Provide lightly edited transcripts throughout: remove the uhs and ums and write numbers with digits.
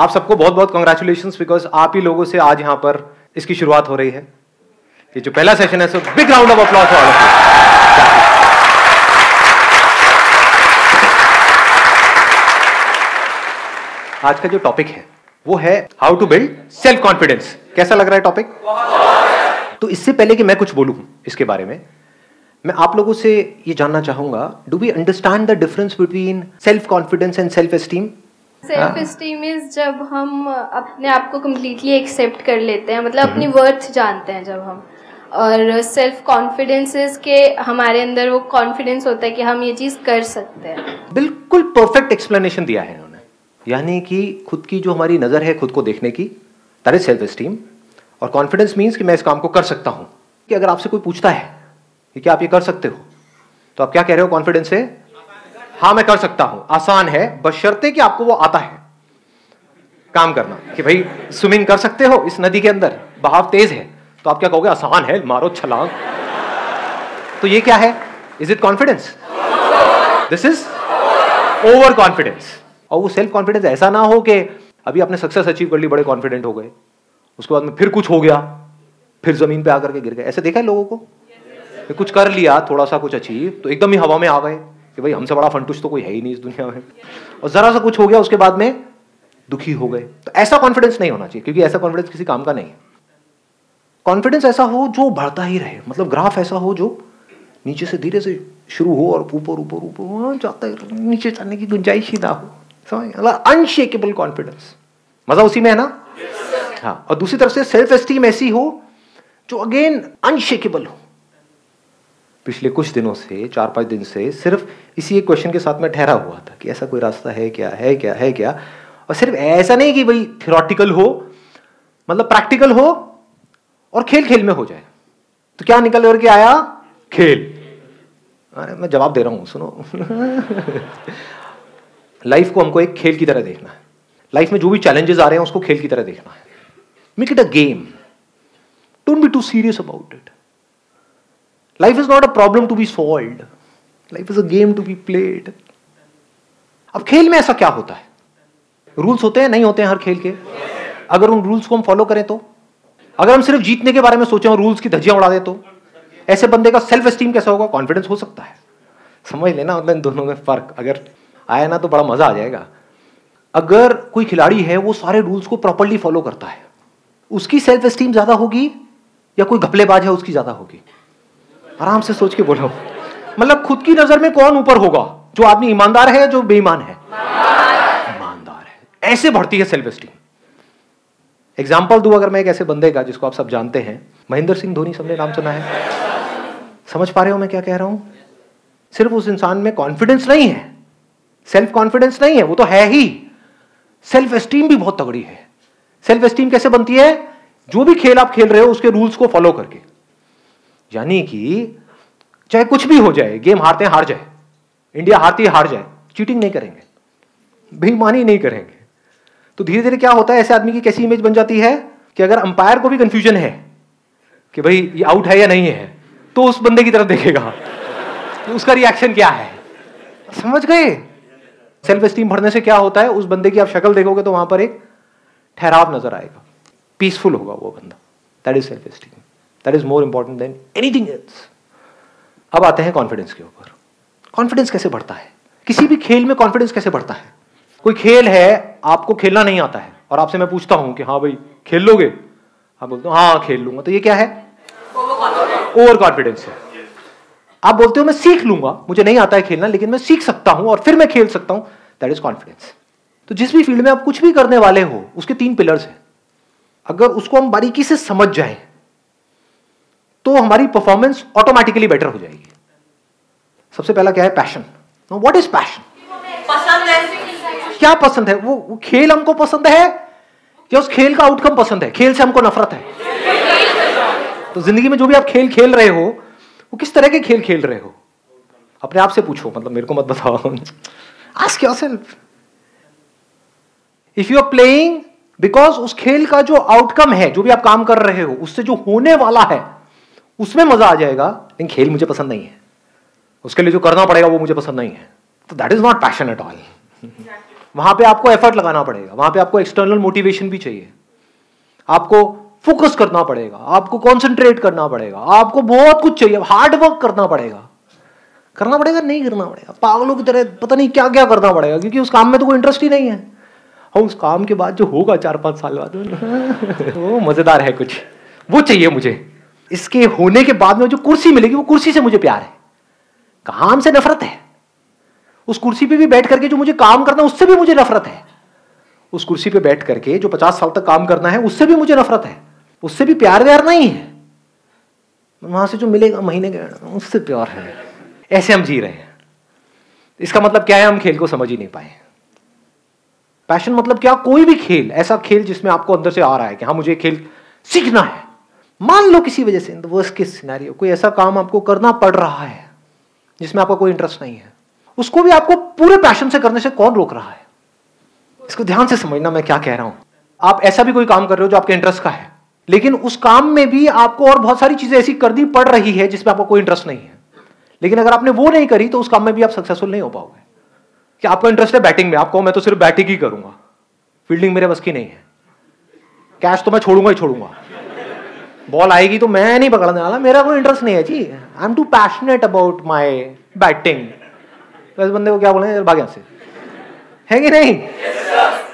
आप सबको बहुत बहुत कॉन्ग्रेचुलेशंस, बिकॉज आप ही लोगों से आज यहाँ पर इसकी शुरुआत हो रही है। ये जो पहला सेशन है, so big round of applause for all of you. आज का जो टॉपिक है वो है how to build self confidence. कैसा लग रहा है टॉपिक? तो इससे पहले कि मैं कुछ बोलूं इसके बारे में, मैं आप लोगों से ये जानना चाहूंगा, do we understand the difference between self confidence and self esteem? Self esteem is जब हम अपने आप को कम्प्लीटली एक्सेप्ट कर लेते हैं, मतलब अपनी वर्थ जानते हैं जब हम, और सेल्फ कॉन्फिडेंस इज के हमारे अंदर वो कॉन्फिडेंस होता है कि हम ये चीज कर सकते हैं। बिल्कुल परफेक्ट एक्सप्लेनेशन दिया है उन्होंने, यानी कि खुद की जो हमारी नजर है खुद को देखने की, दैट इज सेल्फ एस्टीम। और कॉन्फिडेंस मीन्स कि मैं इस काम को कर सकता हूँ। कि अगर आपसे कोई पूछता है कि क्या आप ये कर सकते हो, तो आप क्या कह रहे हो कॉन्फिडेंस से? हाँ, मैं कर सकता हूं, आसान है, बशर्ते कि आपको वो आता है काम करना। कि भाई स्विमिंग कर सकते हो, इस नदी के अंदर बहाव तेज है, तो आप क्या कहोगे? आसान है, मारो छलांग। तो ये क्या है? Is it confidence? This is over confidence. और वो सेल्फ कॉन्फिडेंस ऐसा ना हो कि अभी आपने सक्सेस अचीव कर ली, बड़े कॉन्फिडेंट हो गए, उसके बाद में फिर कुछ हो गया, फिर जमीन पे आकर के गिर गए। ऐसे देखा है लोगों को? कुछ कर लिया, थोड़ा सा कुछ अचीव, तो एकदम ही हवा में आ गए कि भाई हमसे बड़ा फंटुश तो कोई है ही नहीं इस दुनिया में। और जरा सा कुछ हो गया, उसके बाद में दुखी हो गए। तो ऐसा कॉन्फिडेंस नहीं होना चाहिए, क्योंकि ऐसा कॉन्फिडेंस किसी काम का नहीं है। कॉन्फिडेंस ऐसा हो जो बढ़ता ही रहे, मतलब ग्राफ ऐसा हो जो नीचे से धीरे से शुरू हो और ऊपर ऊपर ऊपर जाता है, नीचे जाने की गुंजाइश ही ना हो। समझ? अनशेकेबल कॉन्फिडेंस, मजा उसी में है ना। हाँ। और दूसरी तरफ से सेल्फ एस्टीम ऐसी हो जो अगेन अनशेकेबल हो। पिछले कुछ दिनों से, 4-5 दिन से सिर्फ इसी एक क्वेश्चन के साथ मैं ठहरा हुआ था कि ऐसा कोई रास्ता है क्या, है क्या, है क्या। और सिर्फ ऐसा नहीं कि भाई थियोरेटिकल हो, मतलब प्रैक्टिकल हो और खेल खेल में हो जाए। तो क्या निकल और के आया? खेल। अरे मैं जवाब दे रहा हूं, सुनो। लाइफ को हमको एक खेल की तरह देखना है। लाइफ में जो भी चैलेंजेस आ रहे हैं उसको खेल की तरह देखना है। Make it a game, don't be too serious about it. Life is not a problem to be solved. Life is a game to be played. अब खेल में ऐसा क्या होता है? रूल्स होते हैं, नहीं होते हैं हर खेल के? अगर उन रूल्स को हम फॉलो करें तो? अगर हम सिर्फ जीतने के बारे में सोचें और रूल्स की धज्जियां उड़ा दें तो? ऐसे बंदे का सेल्फ एस्टीम कैसा होगा? कॉन्फिडेंस हो सकता है। समझ लेना, मतलब इन दोनों में फर्क अगर आया ना तो बड़ा मजा आ जाएगा। अगर कोई खिलाड़ी है वो सारे रूल्स को प्रॉपरली फॉलो करता है, उसकी सेल्फ एस्टीम ज्यादा होगी या कोई घपलेबाज है उसकी ज्यादा होगी? आराम से सोच के बोलो। मतलब खुद की नजर में कौन ऊपर होगा? जो आदमी ईमानदार है, जो बेईमान है? ईमानदार है। ऐसे बढ़ती है सेल्फ एस्टीम। एग्जांपल दूं अगर मैं एक ऐसे बंदे का जिसको आप सब जानते हैं, महेंद्र सिंह धोनी। सबने नाम सुना है, समझ पा रहे हो मैं क्या कह रहा हूं? सिर्फ उस इंसान में कॉन्फिडेंस नहीं है, सेल्फ कॉन्फिडेंस नहीं है, वो तो है ही, सेल्फ एस्टीम भी बहुत तगड़ी है। सेल्फ एस्टीम कैसे बनती है? जो भी खेल आप खेल रहे हो उसके रूल्स को फॉलो करके। यानी कि चाहे कुछ भी हो जाए, गेम हारते हार जाए, इंडिया हारती हार जाए, चीटिंग नहीं करेंगे, बेईमानी नहीं करेंगे। तो धीरे धीरे क्या होता है, ऐसे आदमी की कैसी इमेज बन जाती है कि अगर अंपायर को भी कंफ्यूजन है कि भाई ये आउट है या नहीं है, तो उस बंदे की तरफ देखेगा, तो उसका रिएक्शन क्या है। समझ गए? सेल्फ एस्टीम बढ़ने से क्या होता है, उस बंदे की आप शक्ल देखोगे तो वहां पर एक ठहराव नजर आएगा, पीसफुल होगा वो बंदा। That is self esteem. That is more important than anything else. अब आते हैं कॉन्फिडेंस के ऊपर। कॉन्फिडेंस कैसे बढ़ता है? किसी भी खेल में कॉन्फिडेंस कैसे बढ़ता है? कोई खेल है, आपको खेलना नहीं आता है, और आपसे मैं पूछता हूं कि हाँ भाई खेल लोगे? आप बोलते हो हाँ खेल लूंगा। तो ये क्या है? ओवर कॉन्फिडेंस है। आप बोलते हो मैं सीख लूंगा, मुझे नहीं आता है खेलना, लेकिन मैं सीख सकता हूं और फिर मैं खेल सकता हूं। That is confidence. तो जिस भी फील्ड में आप कुछ भी करने वाले हो, उसके 3 पिलर्स हैं। अगर उसको हम बारीकी से समझ जाए तो हमारी परफॉर्मेंस ऑटोमेटिकली बेटर हो जाएगी। सबसे पहला क्या है? पैशन। What is passion? पसंद है। क्या पसंद है? वो खेल हमको पसंद है या उस खेल का आउटकम पसंद है? खेल से हमको नफरत है। तो जिंदगी में जो भी आप खेल खेल रहे हो, वो किस तरह के खेल खेल रहे हो? अपने आप से पूछो, मतलब मेरे को मत बताओ। Ask yourself if you are playing, because उस खेल का जो आउटकम है, जो भी आप काम कर रहे हो, उससे जो होने वाला है उसमें मजा आ जाएगा। लेकिन खेल मुझे पसंद नहीं है, उसके लिए जो करना पड़ेगा वो मुझे पसंद नहीं है, तो that is not passion at all. वहां पे आपको एफर्ट लगाना पड़ेगा, वहां पे आपको एक्सटर्नल मोटिवेशन भी चाहिए, आपको फोकस करना पड़ेगा, आपको कॉन्सेंट्रेट करना पड़ेगा, आपको बहुत कुछ चाहिए, हार्डवर्क करना पड़ेगा। करना पड़ेगा नहीं करना पड़ेगा, पागलों की तरह पता नहीं क्या क्या करना पड़ेगा, क्योंकि उस काम में तो कोई इंटरेस्ट ही नहीं है। और उस काम के बाद जो होगा 4-5 साल बाद वो मजेदार है, कुछ वो चाहिए मुझे। इसके होने के बाद में जो कुर्सी मिलेगी वो कुर्सी से मुझे प्यार है, काम से नफरत है। उस कुर्सी पे भी बैठ करके जो मुझे काम करना है उससे भी मुझे नफरत है। उस कुर्सी पे बैठ करके जो 50 साल तक काम करना है उससे भी मुझे नफरत है, उससे भी प्यार व्यार नहीं है। वहां से जो मिलेगा महीने के उससे प्यार है। ऐसे हम जी रहे हैं। इसका मतलब क्या है, हम खेल को समझ ही नहीं पाए। पैशन मतलब क्या, कोई भी खेल, ऐसा खेल जिसमें आपको अंदर से आ रहा है कि हाँ मुझे खेल सीखना है। मान लो किसी वजह से वर्स्ट केस सिनेरियो कोई ऐसा काम आपको करना पड़ रहा है जिसमें आपका कोई इंटरेस्ट नहीं है, उसको भी आपको पूरे पैशन से करने से कौन रोक रहा है। इसको ध्यान से समझना मैं क्या कह रहा हूं। आप ऐसा भी कोई काम कर रहे हो जो आपके इंटरेस्ट का है, लेकिन उस काम में भी आपको और बहुत सारी चीजें ऐसी करनी पड़ रही है जिसमें आपको कोई इंटरेस्ट नहीं है, लेकिन अगर आपने वो नहीं करी तो उस काम में भी आप सक्सेसफुल नहीं हो पाओगे। कि आपका इंटरेस्ट है बैटिंग में, आपको मैं तो सिर्फ बैटिंग ही करूंगा, फील्डिंग मेरे बस की नहीं है, कैच तो मैं छोड़ूंगा ही छोड़ूंगा, बॉल आएगी तो मैं नहीं पकड़ने वाला, मेरा कोई इंटरेस्ट नहीं है जी, I am too passionate about my batting. तो इस बंदे को क्या बोलेंगे, भाग यहां से, है कि नहीं।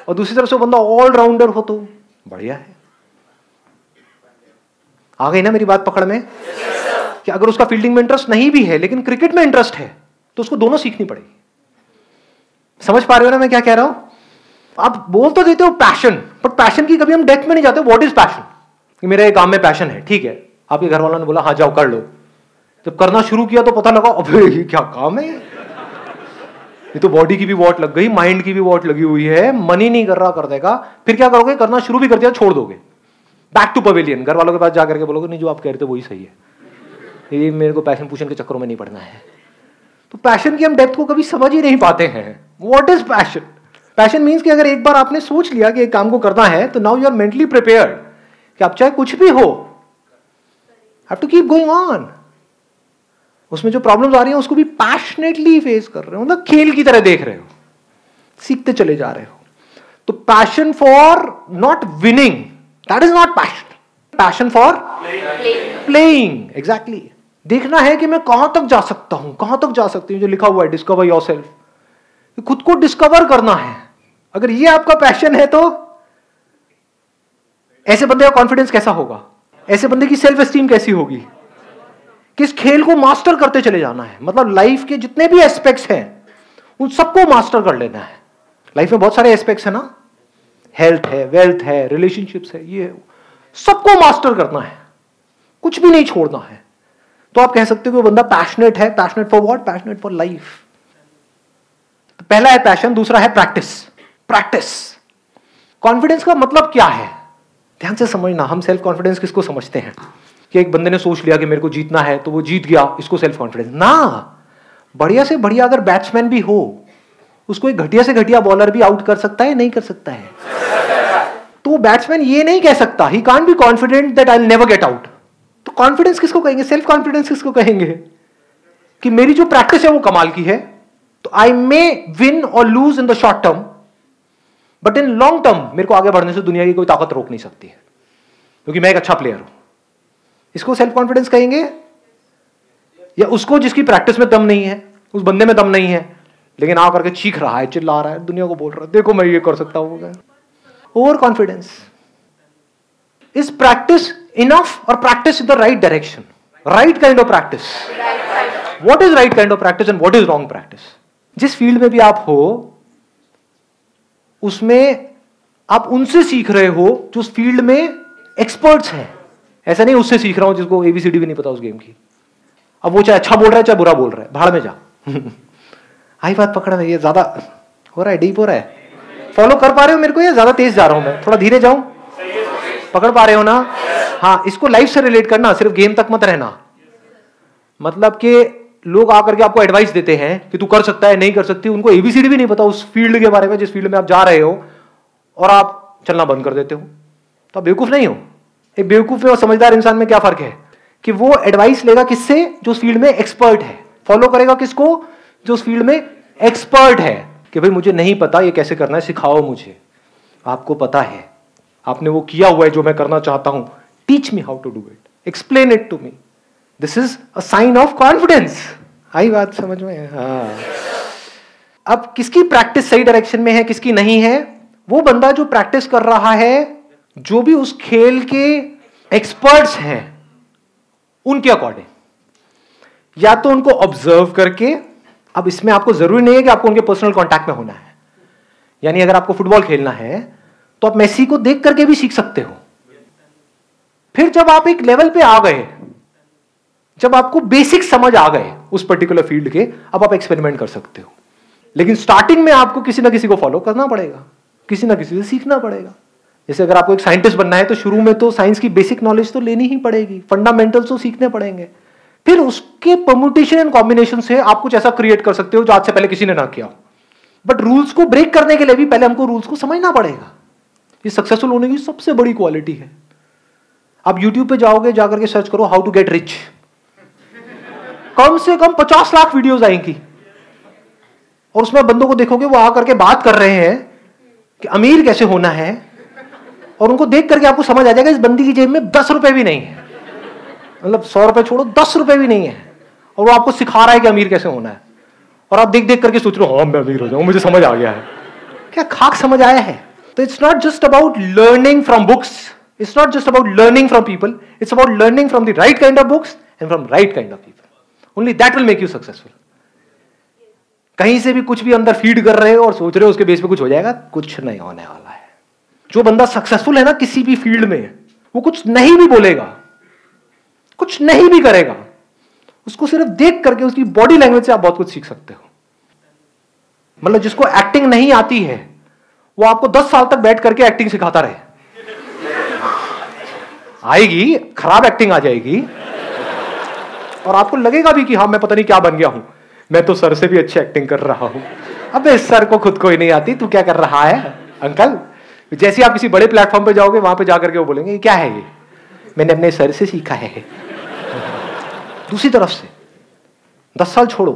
और दूसरी तरफ से बंदा ऑलराउंडर हो तो बढ़िया है। आ गई ना मेरी बात पकड़ में कि अगर उसका फील्डिंग में इंटरेस्ट नहीं भी है लेकिन क्रिकेट में इंटरेस्ट है तो उसको दोनों सीखनी पड़ेगी। समझ पा रहे हो ना मैं क्या कह रहा हूं। आप बोल तो देते हो पैशन, बट पैशन की कभी हम डेप्थ में नहीं जाते। व्हाट इज पैशन, कि मेरा ये काम में पैशन है, ठीक है। आपके घर वालों ने बोला हाँ जाओ कर लो, जब करना शुरू किया तो पता लगा अबे ये क्या काम है, ये तो बॉडी की भी वॉट लग गई, माइंड की भी वॉट लगी हुई है, मन ही नहीं कर रहा कर देगा। फिर क्या करोगे, करना शुरू भी कर दिया छोड़ दोगे, बैक टू पवेलियन, घर वालों के पास जाकर के बोलोगे नहीं जो आप कह रहे थे वही सही है, ये मेरे को पैशन पूछन के चक्करों में नहीं पड़ना है। तो पैशन की हम डेप्थ को कभी समझ ही नहीं पाते हैं। What is passion. Passion means कि अगर एक बार आपने सोच लिया कि एक काम को करना है तो now you are mentally prepared कि आप चाहे कुछ भी हो, have to keep going on. उसमें जो प्रॉब्लम्स आ रही हैं उसको भी पैशनेटली फेस कर रहे हो, मतलब खेल की तरह देख रहे हो, सीखते चले जा रहे हो। तो passion for not winning, that is not passion. Passion for playing, exactly. देखना है कि मैं कहां तक जा सकता हूं, कहां तक जा सकती हूं। जो लिखा हुआ है डिस्कवर योरसेल्फ, खुद को डिस्कवर करना है। अगर ये आपका पैशन है तो ऐसे बंदे का कॉन्फिडेंस कैसा होगा, ऐसे बंदे की सेल्फ एस्टीम कैसी होगी। किस खेल को मास्टर करते चले जाना है, मतलब लाइफ के जितने भी एस्पेक्ट्स हैं उन सबको मास्टर कर लेना है। लाइफ में बहुत सारे एस्पेक्ट्स हैं ना, हेल्थ है, वेल्थ है, रिलेशनशिप्स है, ये सबको मास्टर करना है, कुछ भी नहीं छोड़ना है। तो आप कह सकते हो कि बंदा पैशनेट है। Passionate for what, passionate for life. तो पहला है पैशन, दूसरा है प्रैक्टिस। प्रैक्टिस, कॉन्फिडेंस का मतलब क्या है, ध्यान से समझना। हम सेल्फ कॉन्फिडेंस किसको समझते हैं कि एक बंदे ने सोच लिया कि मेरे को जीतना है तो वो जीत गया, इसको सेल्फ कॉन्फिडेंस ना। बढ़िया से बढ़िया अगर बैट्समैन भी हो उसको एक घटिया से घटिया बॉलर भी आउट कर सकता है, नहीं कर सकता है। तो बैट्समैन ये नहीं कह सकता, he can't be confident that I will never get out. तो कॉन्फिडेंस किसको कहेंगे, सेल्फ कॉन्फिडेंस किसको कहेंगे, कि मेरी जो प्रैक्टिस है वो कमाल की है, तो आई मे विन और lose in the short term but in long term मेरे को आगे बढ़ने से दुनिया की कोई ताकत रोक नहीं सकती है, क्योंकि मैं एक अच्छा प्लेयर हूं। इसको सेल्फ कॉन्फिडेंस कहेंगे। या उसको जिसकी प्रैक्टिस में दम नहीं है, उस बंदे में दम नहीं है लेकिन आ करके चीख रहा है, चिल्ला रहा है, दुनिया को बोल रहा है देखो मैं ये कर सकता हूं, over confidence. Is practice enough और practice in the right direction, right kind of practice. What is right kind of practice and what is wrong practice. जिस फील्ड में भी आप हो उसमें आप उनसे सीख रहे हो जो उस फील्ड में एक्सपर्ट्स हैं। ऐसा नहीं उससे सीख रहा हूं जिसको एबीसीडी भी नहीं पता उस गेम की, अब वो चाहे अच्छा बोल रहा है चाहे बुरा बोल रहा है, भाड़ में जा। आई बात पकड़ में, ये ज्यादा हो रहा है, डीप हो रहा है। फॉलो कर पा रहे हो मेरे को, ये ज्यादा तेज जा रहा हूं मैं, थोड़ा धीरे जाऊं, पकड़ पा रहे हो ना। हाँ, इसको लाइफ से रिलेट करना, सिर्फ गेम तक मत रहना। मतलब कि लोग आकर के आपको एडवाइस देते हैं कि तू कर सकता है नहीं कर सकती, उनको एबीसीडी भी नहीं पता उस फील्ड के बारे में जिस फील्ड में आप जा रहे हो, और आप चलना बंद कर देते हो, तो आप बेवकूफ नहीं हो। एक बेवकूफ और समझदार इंसान में क्या फर्क है, कि वो एडवाइस लेगा किससे, जो उस फील्ड में एक्सपर्ट है, फॉलो करेगा किसको, जो उस फील्ड में एक्सपर्ट है। कि भाई मुझे नहीं पता ये कैसे करना है, सिखाओ मुझे। आपको पता है, आपने वो किया हुआ है जो मैं करना चाहता हूं, teach me how to do it, explain it to me. This is a sign of confidence. आई बात समझ में? हाँ। अब किसकी प्रैक्टिस सही डायरेक्शन में है, किसकी नहीं है? वो बंदा जो प्रैक्टिस कर रहा है, जो भी उस खेल के एक्सपर्ट्स हैं उनके अकॉर्डिंग, या तो उनको ऑब्जर्व करके। अब इसमें आपको जरूरी नहीं है कि आपको उनके पर्सनल कॉन्टैक्ट में होना है, यानी अगर आपको फुटबॉल खेलना है तो आप मेसी को देख करके भी सीख सकते हो। फिर जब आप एक लेवल पे आ गए, जब आपको बेसिक समझ आ गए उस पर्टिकुलर फील्ड के, अब आप एक्सपेरिमेंट कर सकते हो। लेकिन स्टार्टिंग में आपको किसी ना किसी को फॉलो करना पड़ेगा, किसी ना किसी से सीखना पड़ेगा। जैसे अगर आपको एक साइंटिस्ट बनना है तो शुरू में तो साइंस की बेसिक नॉलेज तो लेनी ही पड़ेगी, फंडामेंटल्स तो सीखने पड़ेंगे। फिर उसके परम्यूटेशन एंड कॉम्बिनेशन से आप कुछ ऐसा क्रिएट कर सकते हो जो आज से पहले किसी ने ना किया। बट रूल्स को ब्रेक करने के लिए भी पहले हमको रूल्स को समझना पड़ेगा। ये सक्सेसफुल होने की सबसे बड़ी क्वालिटी है। आप YouTube पे जाओगे, जाकर के सर्च करो हाउ टू गेट रिच, कम से कम 50 लाख वीडियोस आएंगी और उसमें बंदों को देखोगे वो आकर के बात कर रहे हैं कि अमीर कैसे होना है, और उनको देख करके आपको समझ आ जाएगा इस बंदी की जेब में 10 रुपए भी नहीं है, मतलब 100 रुपए छोड़ो 10 रुपए भी नहीं है, और वो आपको सिखा रहा है कि अमीर कैसे होना है। और आप देख देख करके सोच रहे हो हाँ मैं अमीर हो जाऊं, मुझे समझ आ गया है, क्या खाक समझ आया है। तो it's not just about learning from books, it's not just about learning from people, it's about learning from the right kind of books and from right kind of people. Only that will make you successful. कहीं से भी कुछ भी अंदर feed कर रहे हो और सोच रहे हो उसके बेस पे कुछ हो जाएगा, कुछ नहीं होने वाला है। जो बंदा सक्सेसफुल है ना किसी भी फील्ड में, वो कुछ नहीं भी बोलेगा, कुछ नहीं भी करेगा, उसको सिर्फ देख करके उसकी बॉडी लैंग्वेज से आप बहुत कुछ सीख सकते हो। मतलब जिसको एक्टिंग नहीं आती है वो आपको 10 साल तक बैठ करके एक्टिंग सिखाता रहे, आएगी, खराब एक्टिंग आ जाएगी और आपको लगेगा भी कि हाँ मैं पता नहीं क्या बन गया हूं, मैं तो सर से भी अच्छी एक्टिंग कर रहा हूं। अबे सर को खुद को ही नहीं आती, तू क्या कर रहा है अंकल। जैसे आप किसी बड़े प्लेटफॉर्म पे जाओगे, वहां पे जाकर के वो बोलेंगे क्या है ये, मैंने अपने सर से सीखा है। दूसरी तरफ से 10 साल छोड़ो,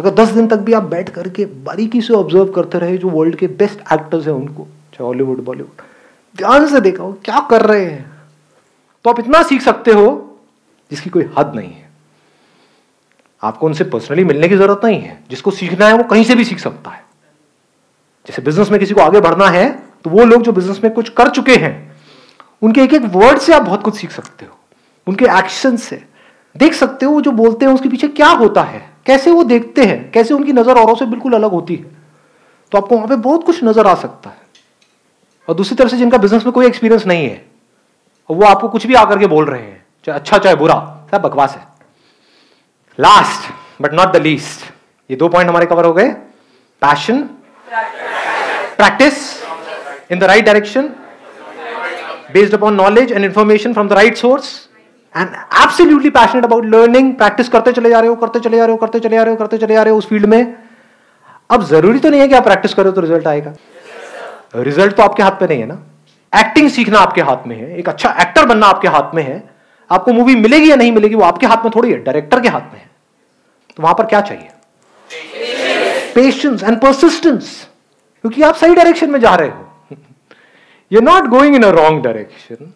अगर 10 दिन तक भी आप बैठ करके बारीकी से ऑब्जर्व करते रहे जो वर्ल्ड के बेस्ट एक्टर्स हैं उनको, चाहे हॉलीवुड बॉलीवुड, ध्यान से देखा हो क्या कर रहे हैं, तो आप इतना सीख सकते हो जिसकी कोई हद नहीं है। आपको उनसे पर्सनली मिलने की जरूरत नहीं है, जिसको सीखना है वो कहीं से भी सीख सकता है। जैसे बिजनेस में किसी को आगे बढ़ना है तो वो लोग जो बिजनेस में कुछ कर चुके हैं उनके एक एक वर्ड से आप बहुत कुछ सीख सकते हो, उनके एक्शन से देख सकते हो जो बोलते हैं उसके पीछे क्या होता है, कैसे वो देखते हैं, कैसे उनकी नजर औरों से बिल्कुल अलग होती है। तो आपको वहां पे बहुत कुछ नजर आ सकता है। और दूसरी तरफ से जिनका बिजनेस में कोई एक्सपीरियंस नहीं है और वो आपको कुछ भी आकर के बोल रहे हैं, चाहे अच्छा चाहे बुरा, सब बकवास है। Last but not the least, ये 2 पॉइंट हमारे कवर हो गए, passion, practice in the right direction based upon knowledge and information from the right source, and absolutely passionate about learning। practice करते चले जा रहे हो उस फील्ड में। अब जरूरी तो नहीं है कि आप प्रैक्टिस करो तो रिजल्ट आएगा, रिजल्ट तो आपके हाथ पे नहीं है ना। एक्टिंग सीखना आपके हाथ में है, एक अच्छा एक्टर बनना आपके हाथ में है। आपको मूवी मिलेगी या नहीं मिलेगी वो आपके हाथ में थोड़ी है, डायरेक्टर के हाथ में है। तो वहां पर क्या चाहिए? पेशेंस एंड परसिस्टेंस, क्योंकि आप सही डायरेक्शन में जा रहे हो, You're not going in a wrong direction।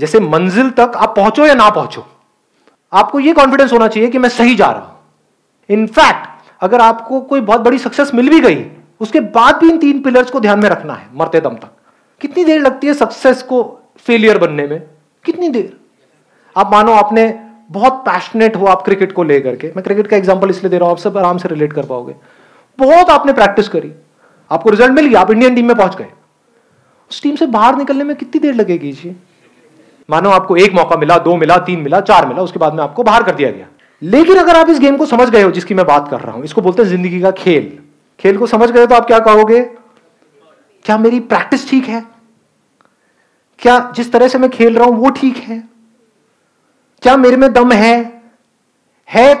जैसे मंजिल तक आप पहुंचो या ना पहुंचो, आपको यह कॉन्फिडेंस होना चाहिए कि मैं सही जा रहा हूं। इनफैक्ट अगर आपको कोई बहुत बड़ी सक्सेस मिल भी गई, उसके बाद भी इन 3 पिलर्स को ध्यान में रखना है मरते दम तक। कितनी देर लगती है सक्सेस को फेलियर बनने में? कितनी देर? आप मानो आपने बहुत पैशनेट हो आप क्रिकेट को लेकर के, मैं क्रिकेट का एग्जाम्पल इसलिए दे रहा हूं, आप सब आराम से रिलेट कर पाओगे। बहुत आपने प्रैक्टिस करी, आपको रिजल्ट मिल गया, आप इंडियन टीम में पहुंच गए। उस टीम से बाहर निकलने में कितनी देर लगेगी जी? मानो आपको 1 मौका मिला, 2 मिला, 3 मिला, 4 मिला, उसके बाद में आपको बाहर कर दिया गया। लेकिन अगर आप इस गेम को समझ गए हो जिसकी मैं बात कर रहा हूं, इसको बोलते हैं जिंदगी का खेल, खेल को समझ गए तो आप क्या कहोगे? क्या मेरी प्रैक्टिस ठीक है? क्या जिस तरह से मैं खेल रहा हूं वो ठीक है? क्या मेरे में दम है?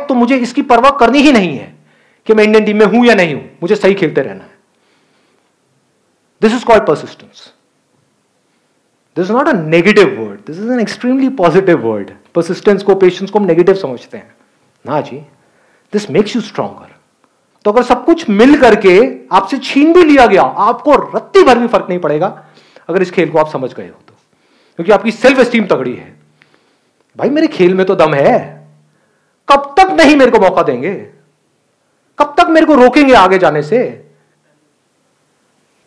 तो मुझे इसकी परवाह करनी ही नहीं है कि मैं इंडियन टीम में हूं या नहीं हूं, मुझे सही खेलते रहना है। This is called persistence. This is not a negative word. This is an extremely positive word. Persistence को, patience को हम negative समझते हैं ना जी। This makes you stronger। तो अगर सब कुछ मिल करके आपसे छीन भी लिया गया, आपको रत्ती भर भी फर्क नहीं पड़ेगा अगर इस खेल को आप समझ गए हो तो, क्योंकि आपकी सेल्फ एस्टीम तगड़ी है। भाई मेरे खेल में तो दम है, कब तक नहीं मेरे को मौका देंगे, कब तक मेरे को रोकेंगे आगे जाने से।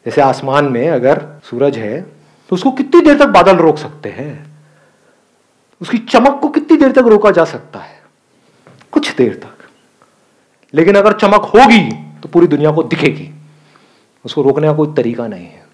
जैसे आसमान में अगर सूरज है तो उसको कितनी देर तक बादल रोक सकते हैं, उसकी चमक को कितनी देर तक रोका जा सकता है, कुछ देर तक। लेकिन अगर चमक होगी तो पूरी दुनिया को दिखेगी, उसको रोकने का कोई तरीका नहीं है।